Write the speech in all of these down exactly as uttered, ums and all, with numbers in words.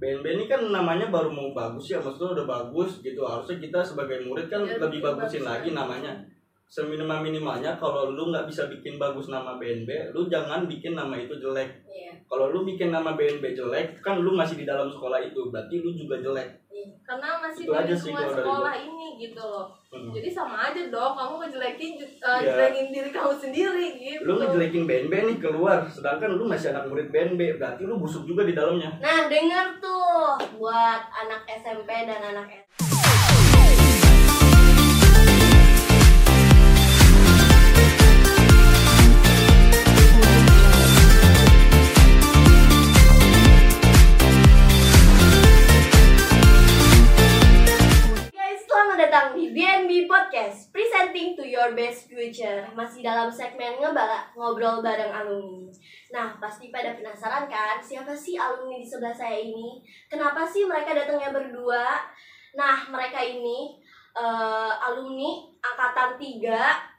B N B ini kan namanya baru mau bagus ya, maksudnya udah bagus gitu, harusnya kita sebagai murid kan ya, lebih bagusin lagi namanya. Seminimal-minimalnya kalau lu nggak bisa bikin bagus nama B N B, lu jangan bikin nama itu jelek. Ya. Kalau lu bikin nama B N B jelek, kan lu masih di dalam sekolah itu, berarti lu juga jelek. Ya. Karena masih itu dari semua sekolah dari ini gitu loh. Hmm. Jadi sama aja dong, kamu ngejelekin uh, ya. jelekin diri kamu sendiri gitu. Lu ngejelekin B N B nih keluar, sedangkan lu masih anak murid B N B, berarti lu busuk juga di dalamnya. Nah, dengar tuh buat anak S M P dan anak S M P. Podcast presenting to your best future, masih dalam segmen ngebala ngobrol bareng alumni. Nah, pasti pada penasaran kan siapa sih alumni di sebelah saya ini? Kenapa sih mereka datangnya berdua? Nah, mereka ini uh, alumni angkatan tiga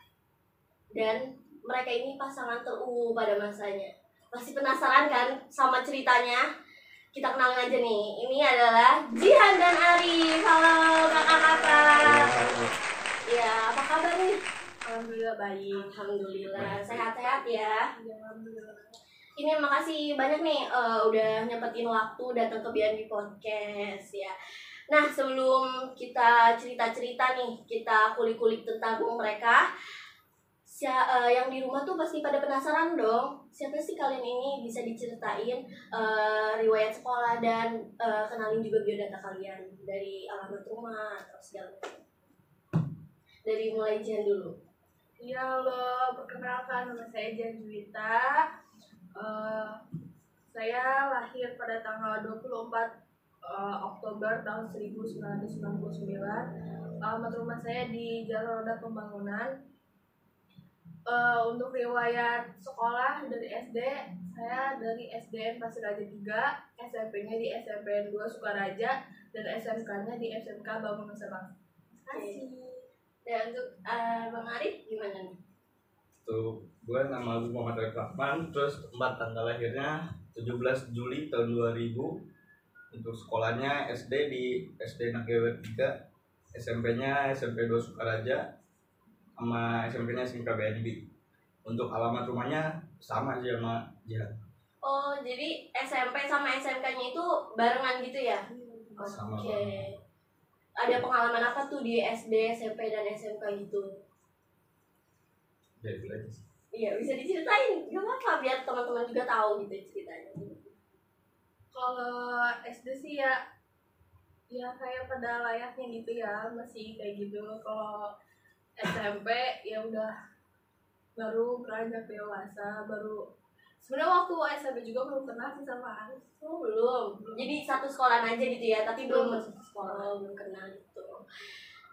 dan mereka ini pasangan ter-U pada masanya. Pasti penasaran kan sama ceritanya? Kita kenalin aja nih, ini adalah Jihan dan Arif. Halo kakak-kakak. Ya, apa kabar nih? Alhamdulillah baik. Alhamdulillah, sehat-sehat ya. Alhamdulillah. Ini makasih banyak nih uh, udah nyempetin waktu datang ke B N B Podcast ya. Nah, sebelum kita cerita-cerita nih, kita kulik-kulik tentang mereka. Uh, yang di rumah tuh pasti pada penasaran dong, siapa sih kalian ini? Bisa diceritain uh, riwayat sekolah dan uh, kenalin juga biodata kalian dari alamat rumah atau segala macam. Dari mulai Jan dulu. Ya halo, perkenalkan nama saya Jan Yurita. uh, Saya lahir pada tanggal dua puluh empat uh, Oktober tahun seribu sembilan ratus sembilan puluh sembilan. Alamat rumah saya di Jalan Roda Pembangunan. Uh, untuk riwayat sekolah dari S D, saya dari S D N Pasir Raja tiga, S M P-nya di S M P N dua Sukaraja, dan S M K-nya di S M K Bangun Nusa Bangsa. Asik. Dan untuk uh, Bang Arif gimana nih? Tuh, gue nama gue Muhammad Ramdan, terus tempat tanggal lahirnya tujuh belas Juli tahun dua ribu. Untuk sekolahnya S D di S D N G W tiga, S M P-nya S M P dua Sukaraja, sama S M P-nya S M K B N B. Untuk alamat rumahnya sama aja sama Jihan. Oh, jadi S M P sama S M K-nya itu barengan gitu ya? Oke. Okay. Ada pengalaman apa tuh di S D, S M P, dan S M K gitu? Ya, itu aja sih. Iya, bisa diceritain. Gak apa-apa, biar teman-teman juga tahu gitu ceritanya. Kalau S D sih ya, ya kayak pada layaknya gitu ya, masih kayak gitu. Kalau S M P ya udah baru beranjak dewasa, baru sebenarnya waktu S M P juga belum kenal sih sama Aris. Oh, belum. Jadi satu sekolah aja gitu ya, tapi belum, belum masuk sekolah, belum kenal gitu.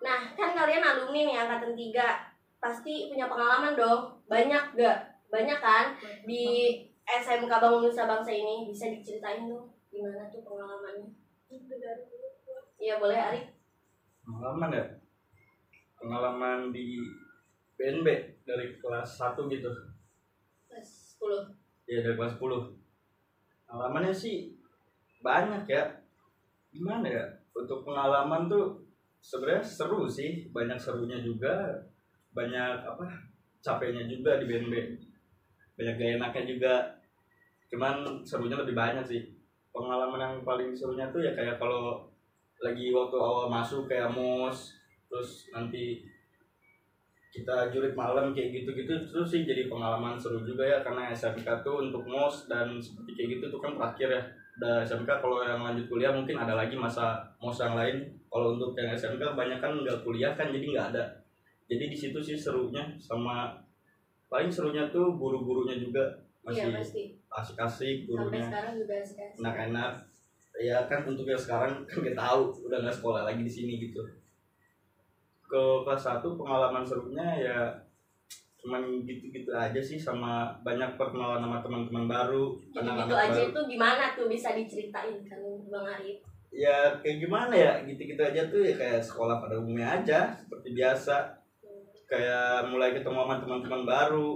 Nah, kan kalian alumni nih angkatan tiga, pasti punya pengalaman dong. Banyak gak? Banyak kan di S M K Bangun Nusa Bangsa ini, bisa diceritain dong gimana tuh pengalamannya? Iya, boleh Aris. Pengalaman ya? Pengalaman di B N B dari kelas satu gitu. Kelas sepuluh. Iya, dari kelas sepuluh. Pengalamannya sih banyak ya. Gimana ya? Untuk pengalaman tuh sebenarnya seru sih, banyak serunya juga, banyak apa? Capeknya juga di B N B. Banyak gak enaknya juga. Cuman serunya lebih banyak sih. Pengalaman yang paling serunya tuh ya kayak kalau lagi waktu awal masuk kayak mus, terus nanti kita jurit malam kayak gitu-gitu, terus sih jadi pengalaman seru juga ya, karena S M K tuh untuk mos dan seperti kayak gitu tuh kan terakhir ya. Udah S M K kalau yang lanjut kuliah mungkin ada lagi masa mos yang lain. Kalau untuk yang S M K banyak kan nggak kuliah kan, jadi nggak ada. Jadi di situ sih serunya, sama paling serunya tuh guru-gurunya juga masih ya, asik-asik gurunya. Sampai sekarang juga asik-asik. Enak-enak. Ya kan untuk yang sekarang kan kita tahu udah nggak sekolah lagi di sini gitu. Ke kelas satu pengalaman serunya ya cuman gitu-gitu aja sih, sama banyak perkenalan sama teman-teman baru. Gitu-gitu aja baru. Itu gimana tuh, bisa diceritain kan Bang Arif? Ya kayak gimana ya, gitu-gitu aja tuh ya kayak sekolah pada umumnya aja seperti biasa. Kayak mulai ketemu sama teman-teman baru,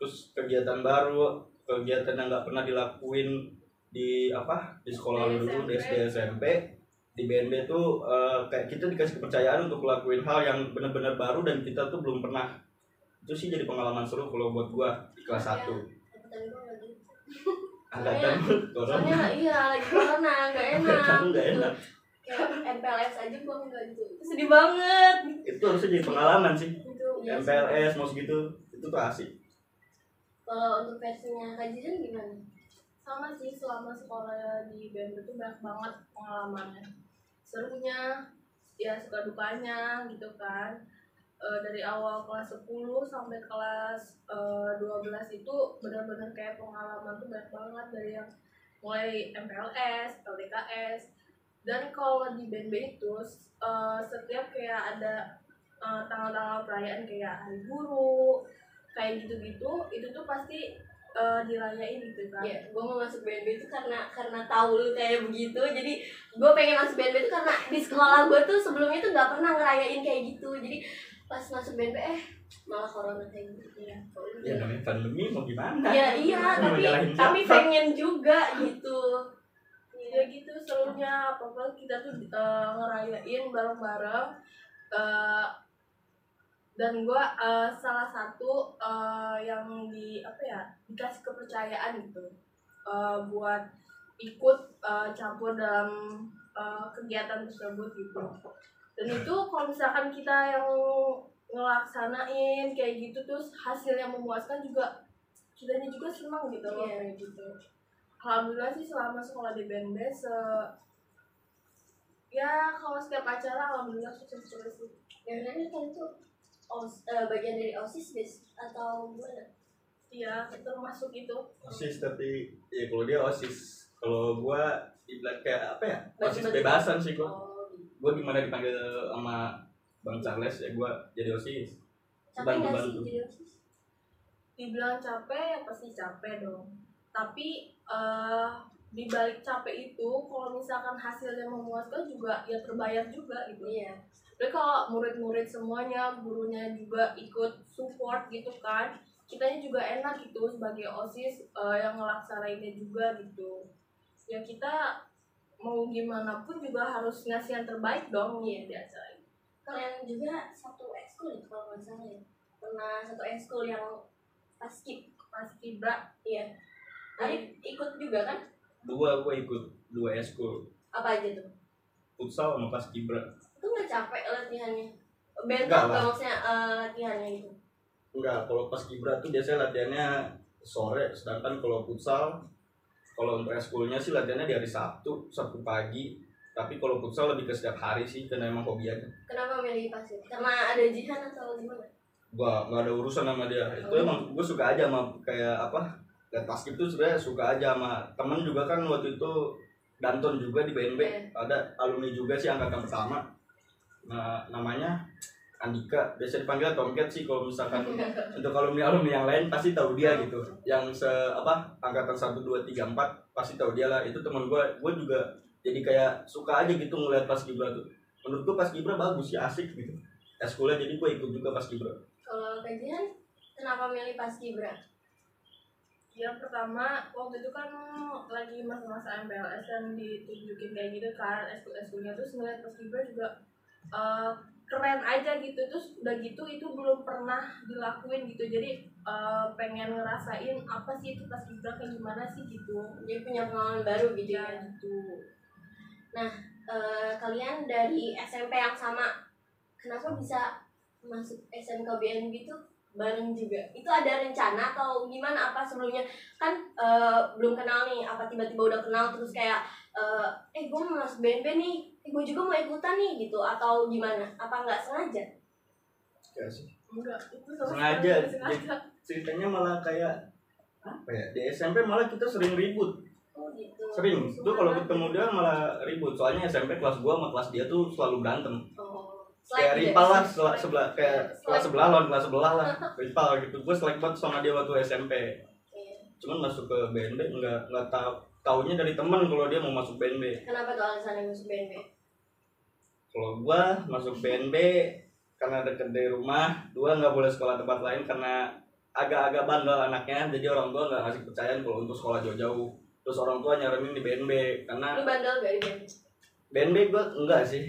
terus kegiatan baru, kegiatan yang nggak pernah dilakuin di apa di sekolah dulu di S D S M P di B N B tuh uh, kayak kita dikasih kepercayaan untuk lakuin hal yang benar-benar baru dan kita tuh belum pernah. Itu sih jadi pengalaman seru kalau buat gua di kelas satu. Agak takut corona. Iya, lagi corona, enggak enak. Enggak enak. Kayak M P L S aja gua enggak gitu. Itu sedih banget. Itu harusnya jadi pengalaman sih. M P L S mau segitu, itu tuh asik. Kalau untuk versinya Kak Jijan gimana? Sama sih, selama sekolah di B N B itu banyak banget pengalamannya. Serunya, ya suka dukanya gitu kan. E, dari awal kelas sepuluh sampai kelas e, dua belas itu benar-benar kayak pengalaman tuh banyak banget, dari yang mulai M P L S, L D K S. Dan kalau di B N B itu e, setiap kayak ada e, tanggal-tanggal perayaan kayak hari guru, kayak gitu-gitu, itu tuh pasti Uh, dirayain gitu kan. Ya, gue mau masuk B N B itu karena karena tahu lu kayak begitu, jadi gue pengen masuk B N B itu karena di sekolah gue tuh sebelumnya tuh nggak pernah ngerayain kayak gitu, jadi pas masuk B N B eh malah corona kayak gitu ya. Ya namanya pandemi mau gimana? Ya iya, tapi tapi pengen juga gitu. Ya gitu serunya, apalagi kita tuh uh, ngerayain bareng-bareng. Uh, dan gue uh, salah satu uh, yang di apa ya dikasih kepercayaan gitu uh, buat ikut uh, campur dalam uh, kegiatan tersebut gitu. Dan itu kalau misalkan kita yang ngelaksanain kayak gitu terus hasilnya memuaskan juga, kitanya juga senang gitu loh. Yeah. Kayak gitu. Alhamdulillah sih selama sekolah di B N B se ya kalau setiap acara alhamdulillah sukses-sukses sih. Dan ini tentu Os, uh, bagian dari OSIS bis atau gimana? Iya, termasuk itu. OSIS tapi ya kalau dia OSIS, kalau gua dibilang kayak apa ya? OSIS bebasan sih gua. Oh, gitu. Gua gimana dipanggil sama Bang Charles ya gua jadi OSIS. Capek nggak sih jadi OSIS? Dibilang capek ya pasti capek dong. Tapi uh, dibalik capek itu kalau misalkan hasilnya memuaskan juga ya terbayar juga gitu. Iya. Tapi kalau murid-murid semuanya, gurunya juga ikut support gitu kan, kitanya juga enak gitu sebagai OSIS uh, yang ngelaksanainnya juga gitu. Ya kita mau gimana pun juga harus ngasih yang terbaik dong. Iya, di acara ini kalian juga satu ekskul itu kalau nggak salah ya? Pernah satu ekskul yang Paskib Paskibra. Iya. Arif ikut juga kan? Dua, gue ikut dua ekskul. Apa aja tuh? Futsal sama Paskibra. Itu nggak capek latihannya? Bentar nggak maksudnya uh, latihannya itu? Enggak, kalau Paskibra tuh biasanya latihannya sore, sedangkan kalau futsal, kalau untuk eskulnya sih latihannya di hari Sabtu, Sabtu pagi. Tapi kalau futsal lebih ke setiap hari sih, karena emang hobi aja. Kenapa milih Paskibra? Karena ada Jihan atau gimana? Nggak, nggak ada urusan sama dia. Oh. Itu emang gue suka aja sama kayak apa? Dan Paskib tuh sebenarnya suka aja sama temen juga kan, waktu itu Danton juga di B N B. Yeah. Ada alumni juga sih angkatan pertama. Nah, namanya Andika, biasa dipanggil Tomcat sih kalau misalkan untuk alumni-alumni yang lain pasti tahu dia gitu. Yang se apa angkatan satu dua tiga empat pasti tahu dia lah. Itu teman gua, gua juga jadi kayak suka aja gitu ngeliat Paskibra tuh. Menurut gua Paskibra bagus ya, asik gitu. Eskulnya jadi gua ikut juga Paskibra. Kalau kajian kenapa milih Paskibra? Ya pertama waktu itu kan lagi masa-masa M P L S yang ditunjukin kayak gitu kan, eskul-eskulnya terus ngeliat Paskibra juga uh, keren aja gitu. Terus udah gitu itu belum pernah dilakuin gitu, jadi uh, pengen ngerasain apa sih itu Paskibra kayak gimana sih gitu, jadi punya pengalaman baru gitu ya, ya. Gitu. Nah uh, kalian dari S M P yang sama, kenapa bisa masuk S M K B N gitu bareng juga? Itu ada rencana atau gimana apa sebelumnya? Kan uh, belum kenal nih, apa tiba-tiba udah kenal terus kayak uh, eh gue mau masuk B N B nih, eh, gue juga mau ikutan nih gitu, atau gimana? Apa nggak sengaja? Enggak sih. Enggak, itu sengaja. Sengaja. Ceritanya malah kayak apa ya? Di S M P malah kita sering ribut. Oh gitu. Sering. Itu kalau ketemu dia malah ribut. Soalnya S M P kelas gue sama kelas dia tuh selalu berantem. Oh. Kayak rival lah, sebelah, sebelah, kayak kelas sebelah lawan kelas sebelah lah, rival gitu. Gue selek banget sama dia waktu S M P. Iya. Cuman masuk ke B N B nggak nggak tahu, taunya dari teman kalau dia mau masuk B N B. Kenapa tuh alasannya masuk B N B? Kalau gue masuk B N B karena deket dari rumah, gue nggak boleh sekolah tempat lain karena agak-agak bandel anaknya, jadi orang tua nggak ngasih kepercayaan kalau untuk sekolah jauh-jauh. Terus orang tua nyaranin di B N B karena. Lu bandel gak di B N B? B N B gue enggak sih,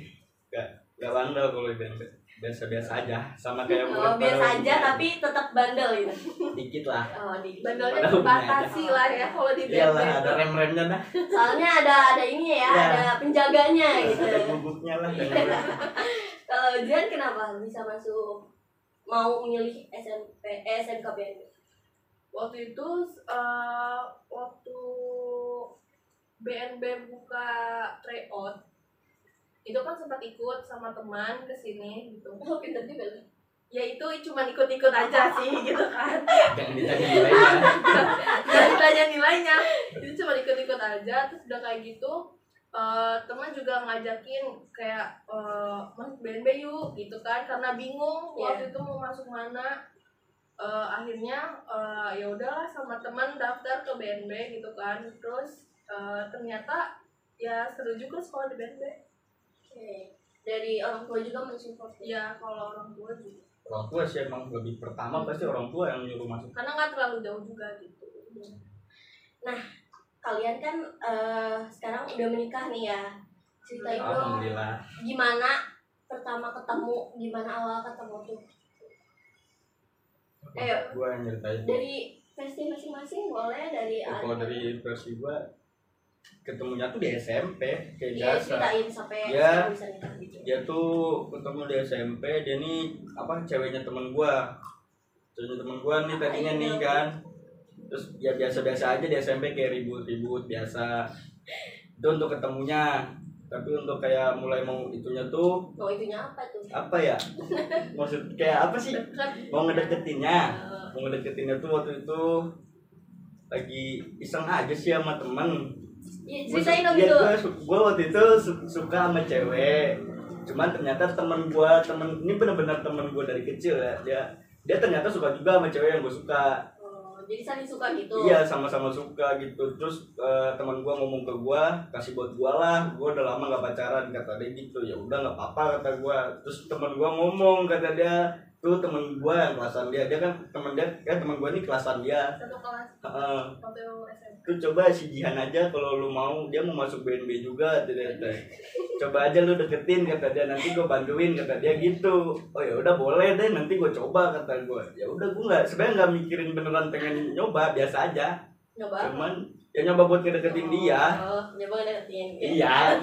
enggak, enggak bandel kalau di B N B. Biasa-biasa aja, sama kayak oh, murid biasa aja umum. Tapi tetap bandel gitu. Dikit lah. Oh, di bandelnya dibatasi lah ya kalau di B N B. Iyalah, ada rem-remnya dah. Soalnya ada ada ini ya, ya. Ada penjaganya ya, gitu. Ada gugupnya lah. Kalau Jan kenapa bisa masuk mau milih S M P eh, S M K B N B? Waktu itu uh, waktu B N B buka tryout itu kan sempat ikut sama teman kesini gitu. Oh, pinter juga sih. Ya itu cuma ikut-ikut aja sih gitu kan. Jangan ditanya nilainya. Jangan ditanya nilainya. Itu cuma ikut-ikut aja. Terus udah kayak gitu uh, teman juga ngajakin kayak uh, masuk B N B yuk gitu kan. Karena bingung waktu yeah. itu mau masuk mana. Uh, akhirnya uh, ya udahlah sama teman daftar ke B N B gitu kan. Terus uh, ternyata ya seru juga sekolah di B N B. Okay. Dari orang tua juga mensupport ya, kalau orang tua juga orang tua sih emang lebih pertama hmm. pasti orang tua yang nyuruh masuk karena nggak terlalu jauh juga gitu. hmm. Nah kalian kan uh, sekarang udah menikah nih ya, ceritain dong gimana pertama ketemu, gimana awal ketemu tuh. Ayo gue nyeritain dari versi masing-masing, boleh dari oh, kalau dari versi gue ketemunya tuh di S M P kayak biasa. Ya, dia tuh ketemu di S M P, dia nih apa ceweknya teman gua. Ceweknya teman gua nih tadinya nih kan. Terus dia biasa-biasa aja di S M P kayak ribut-ribut biasa. Itu untuk ketemunya. Tapi untuk kayak mulai mau itunya tuh. Mau itunya apa tuh? Apa ya? Maksud kayak apa sih? Mau ngedeketinnya. Mau ngedeketinnya tuh waktu itu lagi iseng aja sih sama teman. Ya, ceritain dong gitu. Ya, gue waktu itu suka sama cewek, cuman ternyata temen gue, temen ini benar-benar temen gue dari kecil ya, dia dia ternyata suka juga sama cewek yang gue suka. Oh, jadi saling suka gitu? Iya, sama-sama suka gitu. Terus uh, temen gue ngomong ke gue, kasih buat gue lah, gue udah lama gak pacaran kata dia gitu. Ya udah nggak apa-apa kata gue. Terus temen gue ngomong kata dia, tuh temen gue yang kelasan dia, dia kan temen dia, kan temen gue ini kelasan dia. Satu kelas. Uh, Tuh coba si Jihan aja kalau lu mau, dia mau masuk B N B juga ternyata. Coba aja lu deketin kata dia, nanti gue bantuin kata dia gitu. Oh ya udah boleh deh, nanti gue coba kata gue. Ya udah gue nggak, sebenarnya nggak mikirin beneran pengen nyoba, biasa aja. Nyoba. Cuman ya nyoba buat ngedeketin oh, dia. Oh, nyoba ngedeketin. Iya.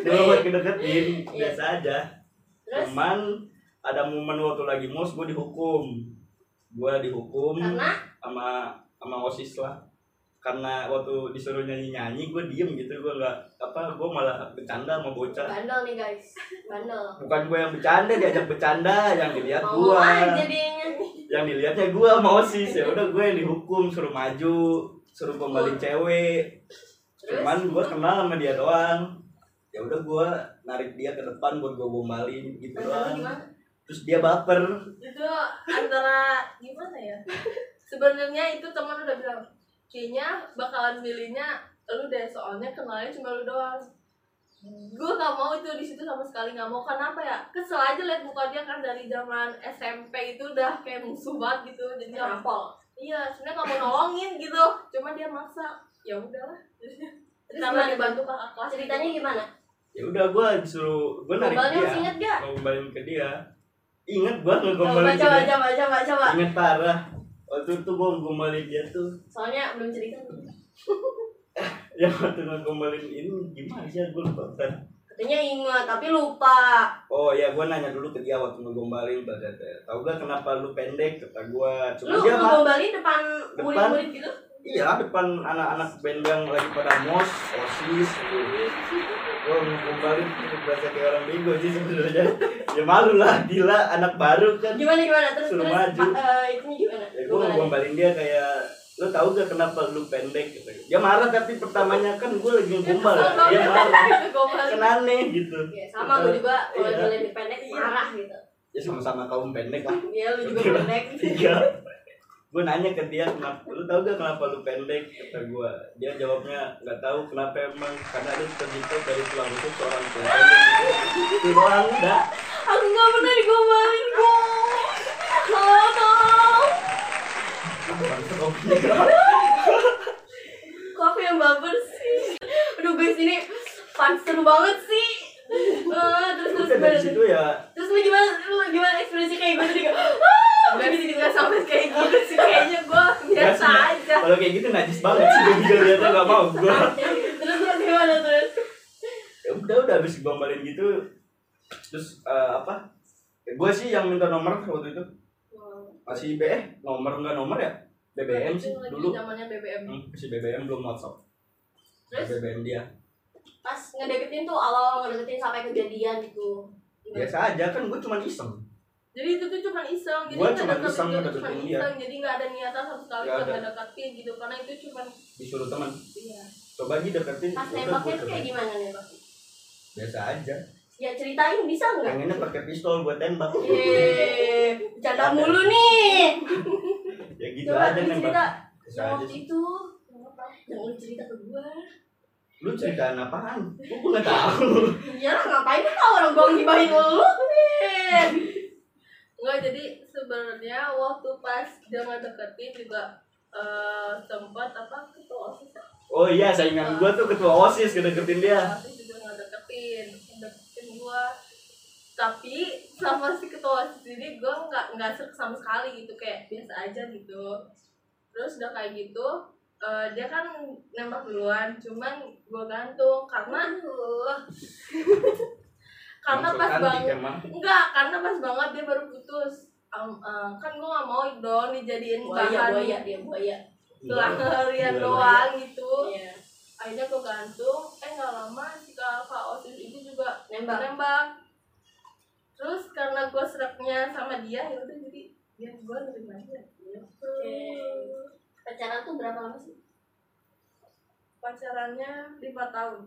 Nyoba buat ngedeketin, biasa aja. Terus? Cuman ada momen waktu lagi mos, gue dihukum. Gue dihukum karena? sama sama OSIS lah, karena waktu disuruh nyanyi-nyanyi gue diem gitu, gue nggak apa, gue malah bercanda sama bocah. Bandel nih guys, bandel. Bukan gue yang bercanda, diajak bercanda, yang dilihat gue, yang dilihatnya gue sama OSIS. Ya udah gue yang dihukum, suruh maju, suruh kembali cewek. Cuman gue kenal sama dia doang. Ya udah gue narik dia ke depan buat gue gombalin gitu doang. Terus dia baper. Itu antara gimana ya? Sebenarnya itu teman udah bilang kayaknya bakalan milihnya lu deh, soalnya kenalnya cuma lu doang. Gue nggak mau itu di situ sama sekali, nggak mau. Kenapa ya? Kesel aja liat muka dia kan, dari zaman S M P itu udah kayak musuh banget gitu, jadi nampol. Iya, sebenarnya nggak mau nolongin gitu, cuma dia maksa. Ya udahlah. Karena dibantu kakak kelas. Ceritanya gimana? Ya udah gue disuruh, gue narik dia, mau kembaliin ke dia. Ingat gue ngegombalin dia. Coba coba coba. Ingat parah. Waktu itu gue ngombalin dia tuh. Soalnya belum cerita. Ya waktu ngombalin ini gimana sih, gue lupa. Katanya ingat tapi lupa. Oh ya, gue nanya dulu ke dia waktu ngegombalin, tahu gak kenapa lu pendek kata gue. Lu ngegombalin depan murid-murid gitu? Iya, depan anak-anak band yang lagi pada mos, OSIS gitu. Gue ngombalin berasa kayak orang bego sih sebenarnya. Ya malu lah, gila anak baru kan. Gimana gimana terus suruh terus maju. Uh, itu gimana? Ya gue ngombalin dia kayak, lu tahu gak kenapa lu pendek gitu. Dia marah, tapi pertamanya kan gue lagi ngombal. Dia marah. Kan aneh gitu. Ya, sama gue juga kalau iya. Ngombalin pendek marah gitu. Ya sama-sama kaum pendek lah. Iya, lu juga pendek. Iya. Gue nanya ke dia, kenapa lu tau gak kenapa lu pendek kata gue. Dia jawabnya nggak tahu kenapa, emang karena ada terbentuk dari tulang rusuk seorang pendek. Itu doang udah. Aku nggak pernah digombalin kok. Halo. baper sih. Aduh guys, ini fun seru banget sih. Uh, terus terus dari situ ya. Terus lu gimana? Lu gimana ekspresi kayak gue tadi? Jadi tidak sampai kayak gitu sih, kayaknya gue biasa aja. Kalau kayak gitu najis banget sih, gue juga liatnya nggak mau gue. Terus terus gimana terus? Ya udah udah habis gambarin gitu. Terus uh, apa? Gue sih yang minta nomor waktu itu. Masih B, nomor enggak nomor ya? B B M sih dulu. Namanya B B M. Hmm, masih B B M belum WhatsApp. Terus B B M dia. Pas ngedeketin tuh awal ngedeketin sampai kejadian gitu. Biasa aja kan, gue cuma iseng. Jadi itu tuh cuma iseng, jadi nggak ada iseng, iseng, iseng, jadi nggak ada niatan satu kali nggak deketin gitu, karena itu cuma disuruh teman. Iya. Coba aja deketin. Pas nembaknya tuh kayak gimana nembak? Biasa aja. Ya ceritain bisa nggak? Pengennya pakai pistol buat tembak. Yeay, bercanda mulu nih. Ya gitu coba aja nembak. Cerita yang waktu itu, yang udah cerita ke gua. Lu ceritaan apaan? Gua nggak tahu. Iyalah ngapain lu tahu orang gua ngibahin lu nih. Nggak, jadi sebenarnya waktu pas jangan deketin juga uh, tempat apa ketua OSIS. Oh iya, saingan uh, gua tuh ketua OSIS kedeketin dia. OSIS juga nggak deketin. Gua, tapi sama si ketua sendiri gue nggak nggak serk sama sekali gitu, kayak biasa aja gitu. Terus udah kayak gitu uh, dia kan nembak duluan, cuman gue gantung karena uh, karena pas banget enggak karena pas banget dia baru putus. Um, uh, kan gue nggak mau dong dijadiin bahan buaya, dia buaya pelarian doang gitu. Yeah. Akhirnya gue gantung, eh nggak lama si kakak OSIS itu juga nembak. nembak Terus karena gue seraknya sama dia, ya udah jadi dia gue lebih banyak. Pacaran tuh berapa lama sih? Pacarannya lima tahun.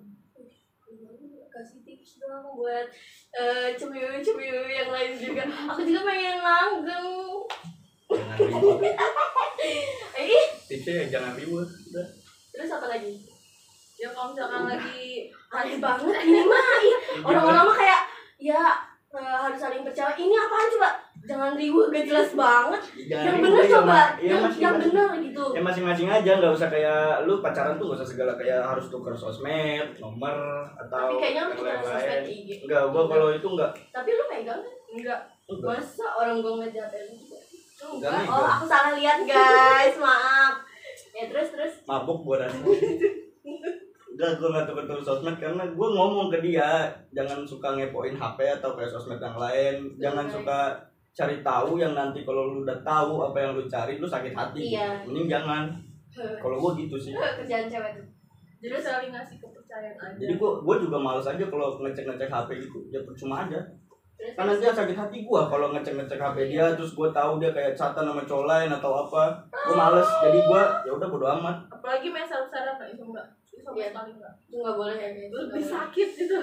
Kasih tips dong buat uh, cemiu-cemiu yang lain juga. Aku juga pengen langgeng. Eh, tipsnya jangan ribut. Terus apa lagi? Ya kalau misalkan oh, lagi aneh banget ini mah orang-orang mah kayak ya uh, harus saling percaya. Ini apaan coba? Jangan riuh, gak jelas banget. Jangan yang bener coba, ya, yang, yang bener gitu. Ya masing-masing aja, nggak usah kayak lu pacaran tuh nggak usah segala kayak harus tukar sosmed, nomor atau. Tapi kayaknya lu tukar sosmed I G. Enggak, gua kalau itu enggak. Tapi lu megang kan? Enggak. Masa orang gua ngejatain juga. Enggak. Oh, aku salah lihat guys, maaf. Ya terus terus. Mabuk gua rasanya. Enggak, gue gak tukar-tukar sosmed karena gue ngomong ke dia jangan suka ngepoin H P atau kayak sosmed yang lain. Betul, jangan guys. Suka cari tahu yang nanti kalau lu udah tahu apa yang lu cari lu sakit hati. Iya. Mending jangan. Kalau gue gitu sih. Kerjaan cewek tuh. Jadi saling ngasih kepercayaan aja. Jadi gue gue juga males aja kalau ngecek-ngecek H P gitu. Ya percuma aja. Karena dia sakit hati gue kalau ngecek-ngecek H P dia terus gue tahu dia kayak chatan sama cowok lain atau apa. Gue males. Jadi gue ya udah bodo amat. Apalagi main sarap-sarap kayak itu enggak. Ya, itu nggak boleh ya gitu. Lebih sakit gitu.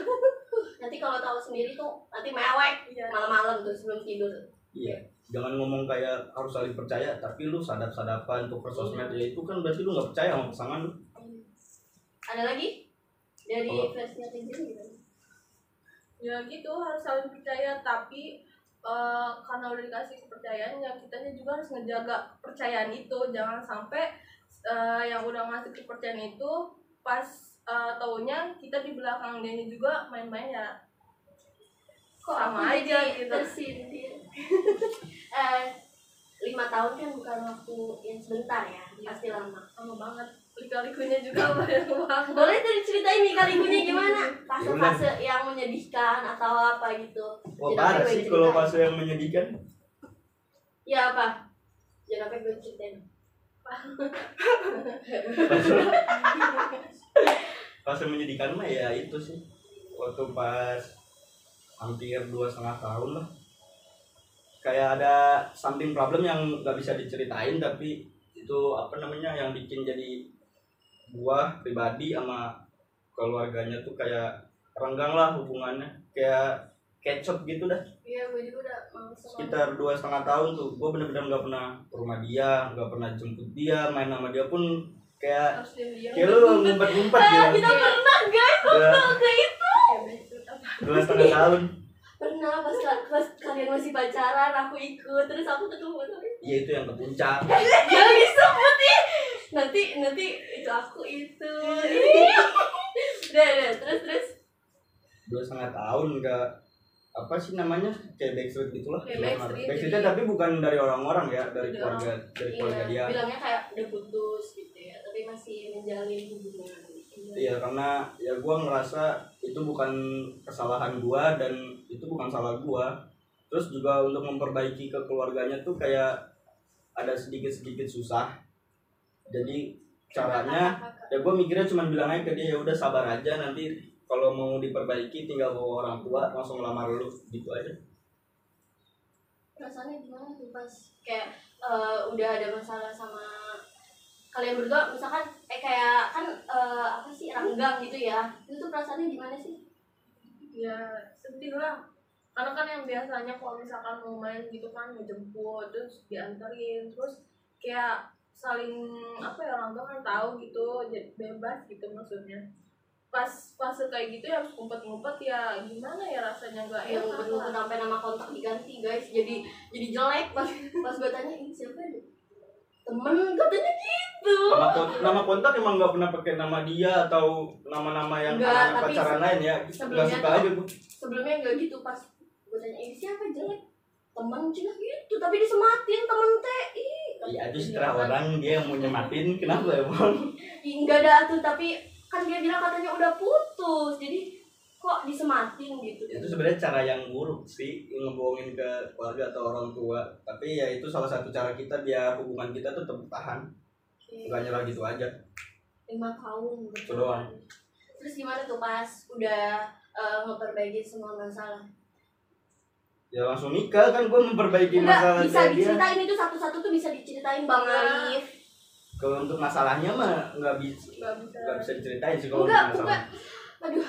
Nanti kalau tahu sendiri tuh nanti mewek malam-malam tuh sebelum tidur. Iya, jangan ngomong kayak harus saling percaya, tapi lu sadap-sadapan untuk persosmed ya itu kan berarti lu nggak percaya sama pasangan lu. Ada lagi dari flashnya tinggi gitu. Ya gitu, harus saling percaya, tapi uh, karena udah dikasih kepercayaan ya kitanya juga harus ngejaga kepercayaan itu, jangan sampai uh, yang udah ngasih kepercayaan itu pas uh, taunya kita di belakang dia juga main-main ya kok sama aja gitu tersindir. uh, lima tahun kan bukan waktu yang sebentar ya, pasti lama lama banget. Lika-likunya juga banyak banget. Boleh diceritain lika-likunya gimana, fase-fase yang menyedihkan atau apa gitu? Wah parah sih kalau fase yang menyedihkan ya apa jangan sampai gue ceritain. Pas menyedihkan mah ya itu sih waktu pas hampir dua setengah tahun lah, kayak ada something problem yang nggak bisa diceritain tapi itu apa namanya yang bikin jadi gua pribadi sama keluarganya tuh kayak renggang lah hubungannya, kayak kecot gitu dah. Iya, gue juga udah sekitar dua setengah tahun tuh, gue bener-bener nggak pernah ke rumah dia, nggak pernah jemput dia, main sama dia pun kayak kayak lu ngumpet-ngumpet gitu. Kita pernah guys, waktu kayak itu. Dua setengah tahun. Pernah pas pas kalian masih pacaran, aku ikut, terus aku ketemu. Iya itu yang ke puncak. Jangan disebut nih. nanti nanti itu aku itu udah udah terus terus dua setengah tahun nggak apa sih namanya kayak backstreet gitulah kayak backstreet, backstreetnya tapi bukan dari orang-orang ya dari udah keluarga orang, dari iya, keluarga dia bilangnya kayak udah putus gitu ya tapi masih menjalin hubungan gitu. Iya karena ya gue ngerasa itu bukan kesalahan gue dan itu bukan salah gue terus juga untuk memperbaiki ke keluarganya tuh kayak ada sedikit-sedikit susah jadi caranya ya gue mikirnya cuma bilang aja ke dia ya udah sabar aja nanti kalau mau diperbaiki tinggal bawa orang tua langsung ngelamar lu gitu aja. Perasaannya gimana tuh pas kayak uh, udah ada masalah sama kalian berdua misalkan eh kayak kan uh, apa sih renggang gitu ya itu tuh perasaannya gimana sih? Ya sedih lah karena kan yang biasanya kalau misalkan mau main gitu kan ngejemput terus dianterin terus kayak saling apa ya orang tua kan tahu gitu jadi bebas gitu maksudnya. Pas fase kayak gitu ya harus ngumpet-ngumpet ya gimana ya rasanya nggak ya ngumpet-ngumpet sampai nama kontak diganti guys jadi jadi jelek pas pas gue tanya ini siapa ya temen katanya gitu nama kontak, nama kontak emang nggak pernah pakai nama dia atau nama-nama yang nggak, pacaran lain ya nggak suka aja bu sebelumnya nggak gitu pas gue tanya ini siapa jelek temen juga gitu tapi disematin temen T I iya itu setelah orang dia yang mau nyematin kenapa ya bang nggak ada tuh tapi kan dia bilang katanya udah putus jadi kok disematin gitu itu sebenarnya cara yang buruk sih ngebohongin ke keluarga atau orang tua tapi ya itu salah satu cara kita biar hubungan kita tetap bertahan nggak nyerah gitu aja lima tahun gitu doang terus gimana tuh pas udah uh, memperbaiki semua masalah ya langsung nikah kan gue memperbaiki masalah bisa diceritain dia. Itu satu-satu tuh bisa diceritain bang Arif. Kalau untuk masalahnya mah nggak bisa nggak bisa diceritain sih kalau enggak, masalah. Enggak. Aduh,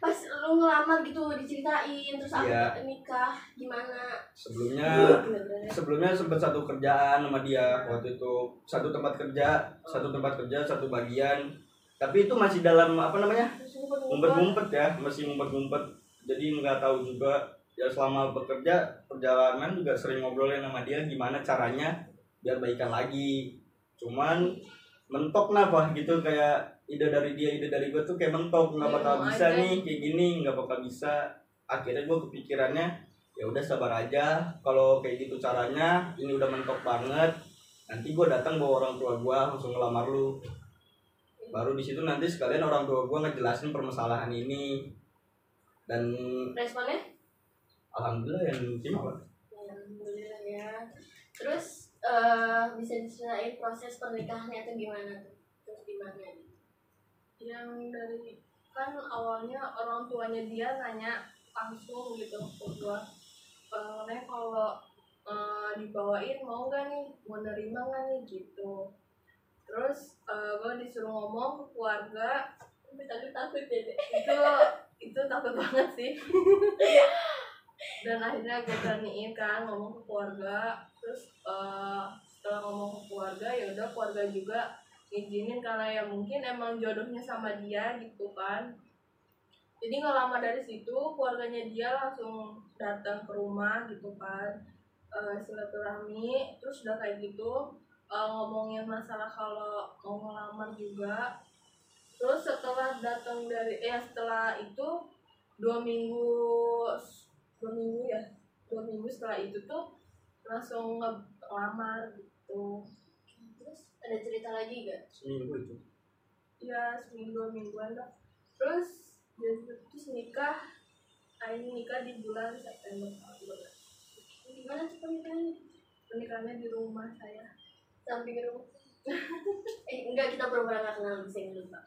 pas lu ngelamar gitu diceritain terus yeah. Aku nikah gimana? Sebelumnya uh, sebelumnya sempat satu kerjaan sama dia waktu itu satu tempat kerja oh. satu tempat kerja satu bagian tapi itu masih dalam apa namanya ngumpet-ngumpet ya masih ngumpet-ngumpet jadi nggak tahu juga ya selama bekerja perjalanan juga sering ngobrolin sama dia gimana caranya biar baikan lagi. Cuman mentok kenapa gitu kayak ide dari dia ide dari gue tuh kayak mentok nggak bakal bisa nih kayak gini nggak bakal bisa akhirnya gue kepikirannya ya udah sabar aja kalau kayak gitu caranya ini udah mentok banget nanti gue datang bawa orang tua gue langsung ngelamar lu baru di situ nanti sekalian orang tua gue ngejelasin permasalahan ini dan responnya alhamdulillah yang terima lah alhamdulillah ya terus Uh, bisa diceritain proses pernikahannya itu gimana tuh terus gimana yang dari kan awalnya orang tuanya dia nanya langsung gitu ke gua pengennya kalau uh, dibawain mau nggak nih mau nerima nggak nih gitu terus uh, gua disuruh ngomong ke keluarga tapi takut jadi itu itu takut banget sih dan akhirnya gue beraniin kan ngomong ke keluarga terus uh, setelah ngomong ke keluarga ya udah keluarga juga izinin karena ya mungkin emang jodohnya sama dia gitu kan jadi nggak lama dari situ keluarganya dia langsung datang ke rumah gitu kan uh, silaturahmi terus udah kayak gitu uh, ngomongin masalah kalau mau ngelamar juga terus setelah datang dari ya eh, setelah itu dua minggu dua minggu ya dua minggu setelah itu tuh langsung ngelamar gitu terus ada cerita lagi gak? Seminggu itu ya seminggu dua mingguan lah terus dia putus nikah akhirnya nikah di bulan September gimana tuh pernikahannya? Pernikahannya di rumah saya samping rumah eh enggak kita pura-pura gak kenal bisa yang lupa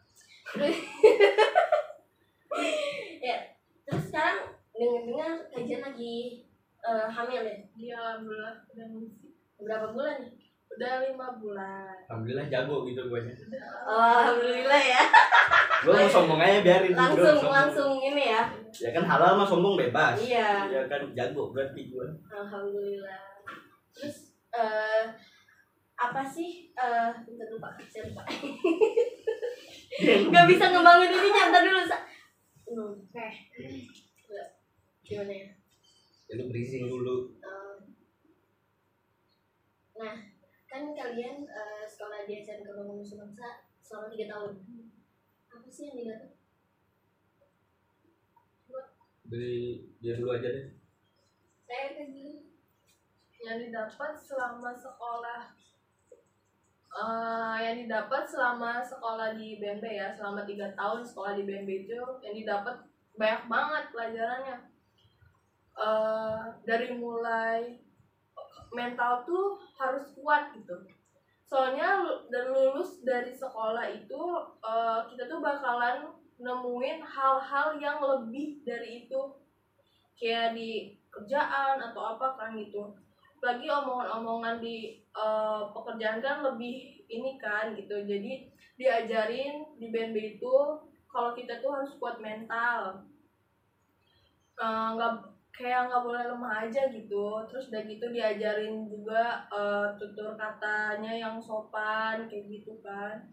ya terus sekarang dengar-dengar kajian lagi uh, hamil ya? Iya, alhamdulillah udah ngisi. Berapa bulan nih? Udah lima bulan. Alhamdulillah jago gitu guanya. Oh, alhamdulillah ya. Gue mau sombong aja biarin. Langsung bro, langsung ini ya. Ya kan halal mah sombong bebas. Iya. Ya kan jago berarti gue. Alhamdulillah. Terus uh, apa sih? Eh, uh, bentar lupa, saya lupa. Gak bisa ngembangin ininya, bentar dulu. Hmm, eh. Gimana ya? Ya lu briefing dulu. Nah, Kan kalian uh, sekolah di S M K Bangun Nusa Bangsa selama tiga tahun. Apa sih yang didapat? Dari dia dulu aja deh. Saya kesini yang didapat selama sekolah uh, yang didapat selama sekolah di B N B ya, selama tiga tahun sekolah di B N B itu yang didapat banyak banget pelajarannya. Uh, dari mulai mental tuh harus kuat gitu. Soalnya dan lulus dari sekolah itu uh, kita tuh bakalan nemuin hal-hal yang lebih dari itu, kayak di kerjaan atau apa kan gitu. Lagi omongan-omongan di uh, pekerjaan kan lebih ini kan gitu. Jadi diajarin di B N B itu kalau kita tuh harus kuat mental, uh, gak, kayak nggak boleh lemah aja gitu. Terus udah gitu diajarin juga uh, tutur katanya yang sopan kayak gitu kan.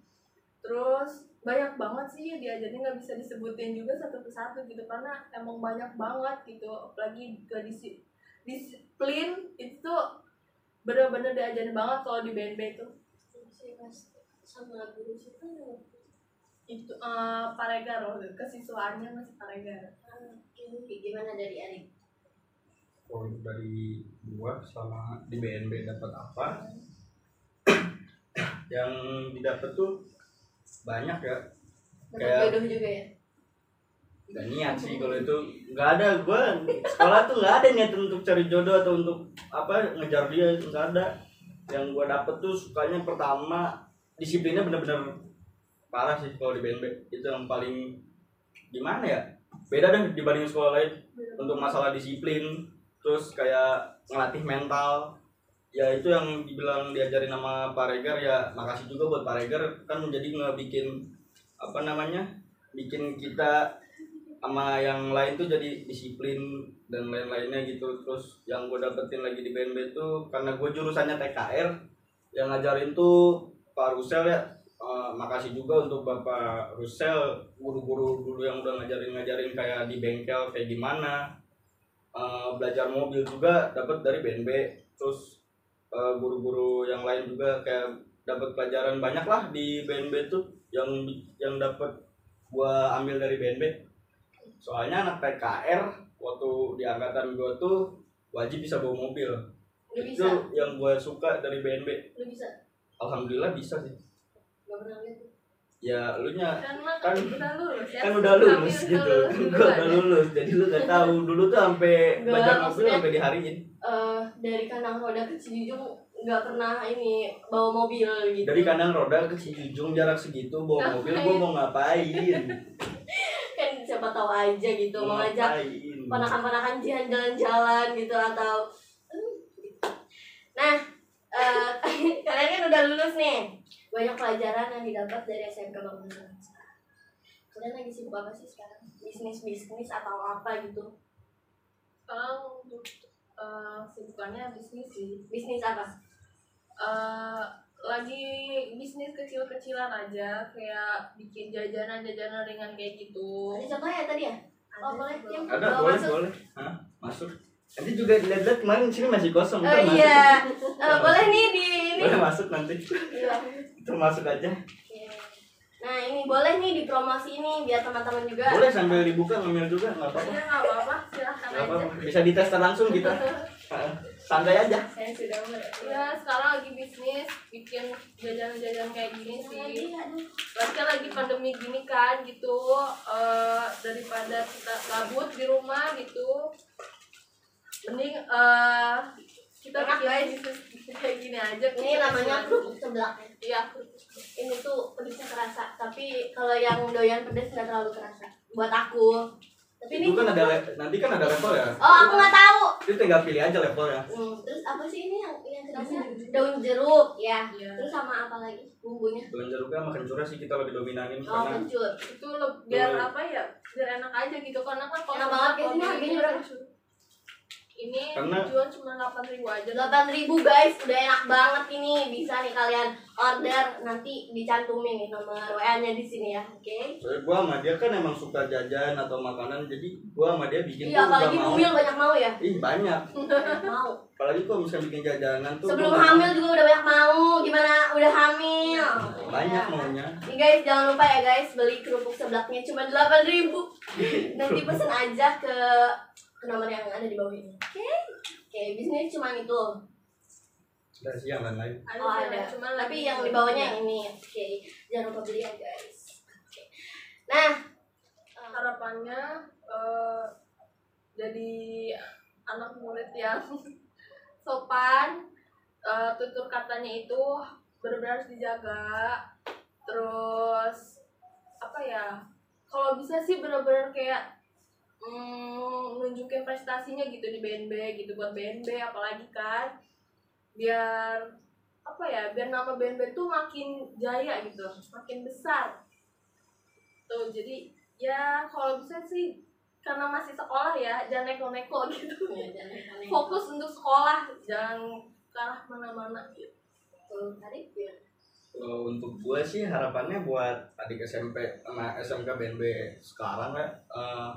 Terus banyak banget sih ya diajarin, nggak bisa disebutin juga satu persatu gitu karena emang banyak banget gitu. Apalagi ke disi, disiplin itu benar-benar diajarin banget kalau di B N B itu. Sama guru itu itu uh, Pak Reger loh, kesiswaannya masih Pak Reger. Hmm, gimana dari Arik? Kalau dari gua selama di B N B dapat apa? Hmm. Yang didapat tuh banyak ya. Kayak bodoh juga ya. Gak niat sih kalau itu, nggak ada. Gue sekolah tuh nggak ada niat untuk cari jodoh atau untuk apa ngejar dia, itu nggak ada. Yang gue dapet tuh sukanya pertama disiplinnya bener-bener parah sih kalau di B N B. Itu yang paling gimana ya, beda deh dibanding sekolah lain untuk masalah disiplin. Terus kayak ngelatih mental ya, itu yang dibilang diajarin sama Pak Reger ya. Makasih juga buat Pak Reger kan, menjadi ngebikin apa namanya, bikin kita sama yang lain tuh jadi disiplin dan lain-lainnya gitu. Terus yang gue dapetin lagi di B N B tuh karena gue jurusannya T K R, yang ngajarin tuh Pak Russel ya. Uh, makasih juga untuk Bapak Russel, guru-guru dulu yang udah ngajarin-ngajarin kayak di bengkel kayak gimana. Uh, belajar mobil juga dapat dari B N B. Terus uh, guru-guru yang lain juga kayak dapat pelajaran banyak lah di B N B tuh yang yang dapat gua ambil dari B N B. Soalnya anak T K R waktu di angkatan gue tuh wajib bisa bawa mobil. Lu itu bisa? Yang gue suka dari B N B. Lu bisa? Alhamdulillah bisa sih. Gak pernah lihat tuh. Ya lu nya kan, kan, kan, lulus, ya? Kan udah lulus gitu. Gue udah lulus, jadi lu gak tahu. Dulu tuh sampai belajar mobil sampai dihariin. Uh, dari kandang roda ke Cijujung gak pernah ini bawa mobil gitu. Dari kandang roda ke Cijujung jarak segitu bawa mobil, gue mau ngapain? Siapa tahu aja gitu, mau ngajak ponakan-ponakan Jihan jalan-jalan gitu atau nah uh, kalian kan udah lulus nih, banyak pelajaran yang didapat dari S M K Bangun Nusa Bangsa. Kalian lagi sibuk apa sih sekarang? Bisnis-bisnis atau apa gitu? Kalau untuk uh, sibukannya bisnis sih. Bisnis apa? Uh, lagi bisnis kecil-kecilan aja, kayak bikin jajanan-jajanan ringan kayak gitu. Ada contoh ya tadi ya? Oh boleh, yang ada, boleh, masuk. Boleh. Hah? Masuk. Nanti juga lihat-lihat kemarin sini masih kosong. Oh iya. Uh, boleh nih di ini. Boleh masuk nanti. Iya. Termasuk aja. Iya. Nah ini boleh nih dipromosi ini biar teman-teman juga. Boleh sambil dibuka ngemil juga, nggak apa-apa. Iya nggak apa-apa, silahkan aja. Apa-apa. Bisa dites langsung kita. Santai aja. Saya sudah ya, sekarang lagi bisnis bikin jajan-jajan kayak gini sih. Pasti lagi pandemi gini kan gitu, uh, daripada kita kabut di rumah gitu, mending uh, kita bikin bisnis kayak gini aja. Ini namanya kerupuk seblak. Iya. Ini tuh pedesnya kerasa, tapi kalau yang doyan pedes nggak terlalu kerasa. Buat aku. Tapi itu ini kan ada le- nanti kan ada level ya. Oh aku nggak tahu. Itu tinggal pilih aja levelnya. Hmm, terus apa sih ini yang yang kerasa? Daun jeruk ya. Yeah. Terus sama apa lagi bumbunya? Daun jeruknya sama kencurnya sih kita lebih dominanin. Oh karena kencur. Itu le- biar apa ya? Biar enak aja gitu karena kan kalau banget biasanya harganya berapa? Ini karena tujuan cuma delapan ribu aja. delapan ribu guys, udah enak banget ini. Bisa nih kalian order, nanti dicantumin nih nomor W A-nya di sini ya. Oke. Okay? Soalnya gua sama dia kan emang suka jajan atau makanan, jadi gua sama dia bikin. Iya, apalagi bumil banyak mau ya? Ih, banyak. Mau. Apalagi kalau misalnya bikin jajanan tuh. Sebelum hamil juga udah banyak mau. Gimana? Udah hamil. Banyak ya maunya. Nih guys, jangan lupa ya guys, beli kerupuk seblaknya cuma delapan ribu. Nanti pesen aja ke nomor yang ada di bawah ini. Oke. Okay. Oke, okay, bisnisnya cuma itu. Ada sih yang lain. Oh, ada. Cuma tapi yang di bawahnya yang ini. Oke. Okay. Jangan lupa beli ya, guys. Okay. Nah, harapannya uh, jadi anak murid yang sopan, uh, tutur katanya itu benar-benar harus dijaga. Terus apa ya? Kalau bisa sih benar-benar kayak Hmm, nunjukin prestasinya gitu di B N B gitu, buat B N B apalagi kan, biar apa ya, biar nama B N B tuh makin jaya gitu, makin besar tuh. Jadi ya kalau bisa sih, karena masih sekolah ya, jangan neko-neko gitu ya, jangan neko-neko. Fokus untuk sekolah, jangan ke arah mana-mana gitu. Tuh, tarik ya. Kalau untuk gue sih harapannya buat adik S M P sama S M K B N B sekarang ya, uh,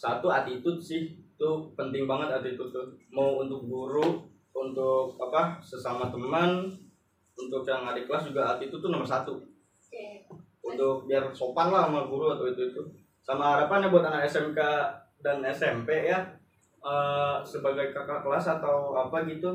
satu, attitude sih, itu penting banget attitude tuh. Mau untuk guru, untuk apa, sesama teman, untuk yang adik kelas juga attitude tuh nomor satu. Okay. Untuk biar sopan lah sama guru atau itu itu. Sama harapannya buat anak S M K dan S M P ya, uh, sebagai kakak kelas atau apa gitu,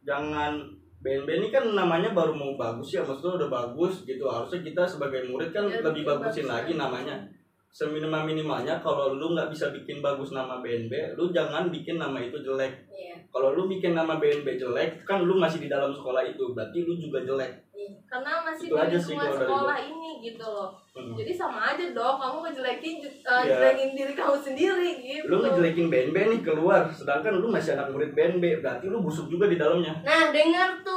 jangan B N B ini kan namanya baru mau bagus ya, maksudnya udah bagus gitu. Harusnya kita sebagai murid kan ya, lebih bagusin lagi ya namanya. Seminimal-minimalnya kalau lu nggak bisa bikin bagus nama B N B, lu jangan bikin nama itu jelek. Yeah. Kalau lu bikin nama B N B jelek, kan lu masih di dalam sekolah itu, berarti lu juga jelek. Yeah. Karena masih di lingkungan sekolah ini gitu loh. Hmm. Jadi sama aja dong, kamu ngejelekin uh, yeah. jelekin diri kamu sendiri gitu. Lu ngejelekin B N B nih keluar, sedangkan lu masih anak murid B N B, berarti lu busuk juga di dalamnya. Nah, dengar tuh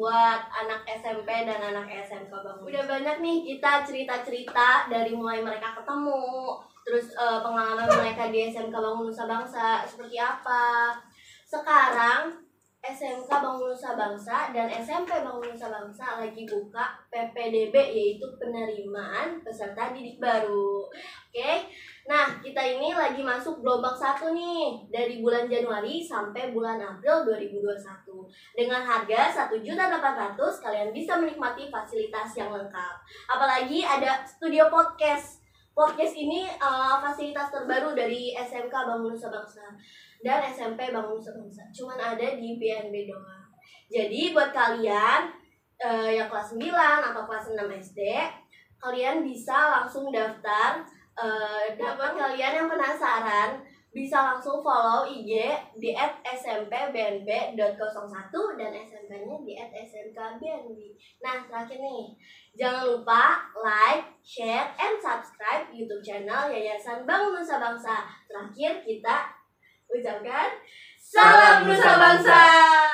buat anak S M P dan anak S M K Bangun. Udah banyak nih kita cerita-cerita dari mulai mereka ketemu Temu, terus uh, pengalaman mereka di S M K Bangun Nusa Bangsa seperti apa. Sekarang S M K Bangun Nusa Bangsa dan S M P Bangun Nusa Bangsa lagi buka P P D B, yaitu penerimaan peserta didik baru. Oke, okay? Nah kita ini lagi masuk gelombang satu nih, dari bulan Januari sampai bulan April dua ribu dua puluh satu. Dengan harga satu juta delapan ratus ribu kalian bisa menikmati fasilitas yang lengkap. Apalagi ada studio podcast. Podcast ini uh, fasilitas terbaru dari S M K Bangun Nusa Bangsa dan S M P Bangun Nusa Bangsa. Cuman ada di B N B doang. Jadi buat kalian uh, yang kelas sembilan atau kelas enam S D, kalian bisa langsung daftar. Uh, dan buat kalian yang penasaran, bisa langsung follow I G di at s m p b n b dot nol satu dan S M P-nya di at s m k b n b. Nah, terakhir nih, jangan lupa like, share, and subscribe YouTube channel Yayasan Bangun Nusa Bangsa. Terakhir kita ucapkan salam Nusa Bangsa.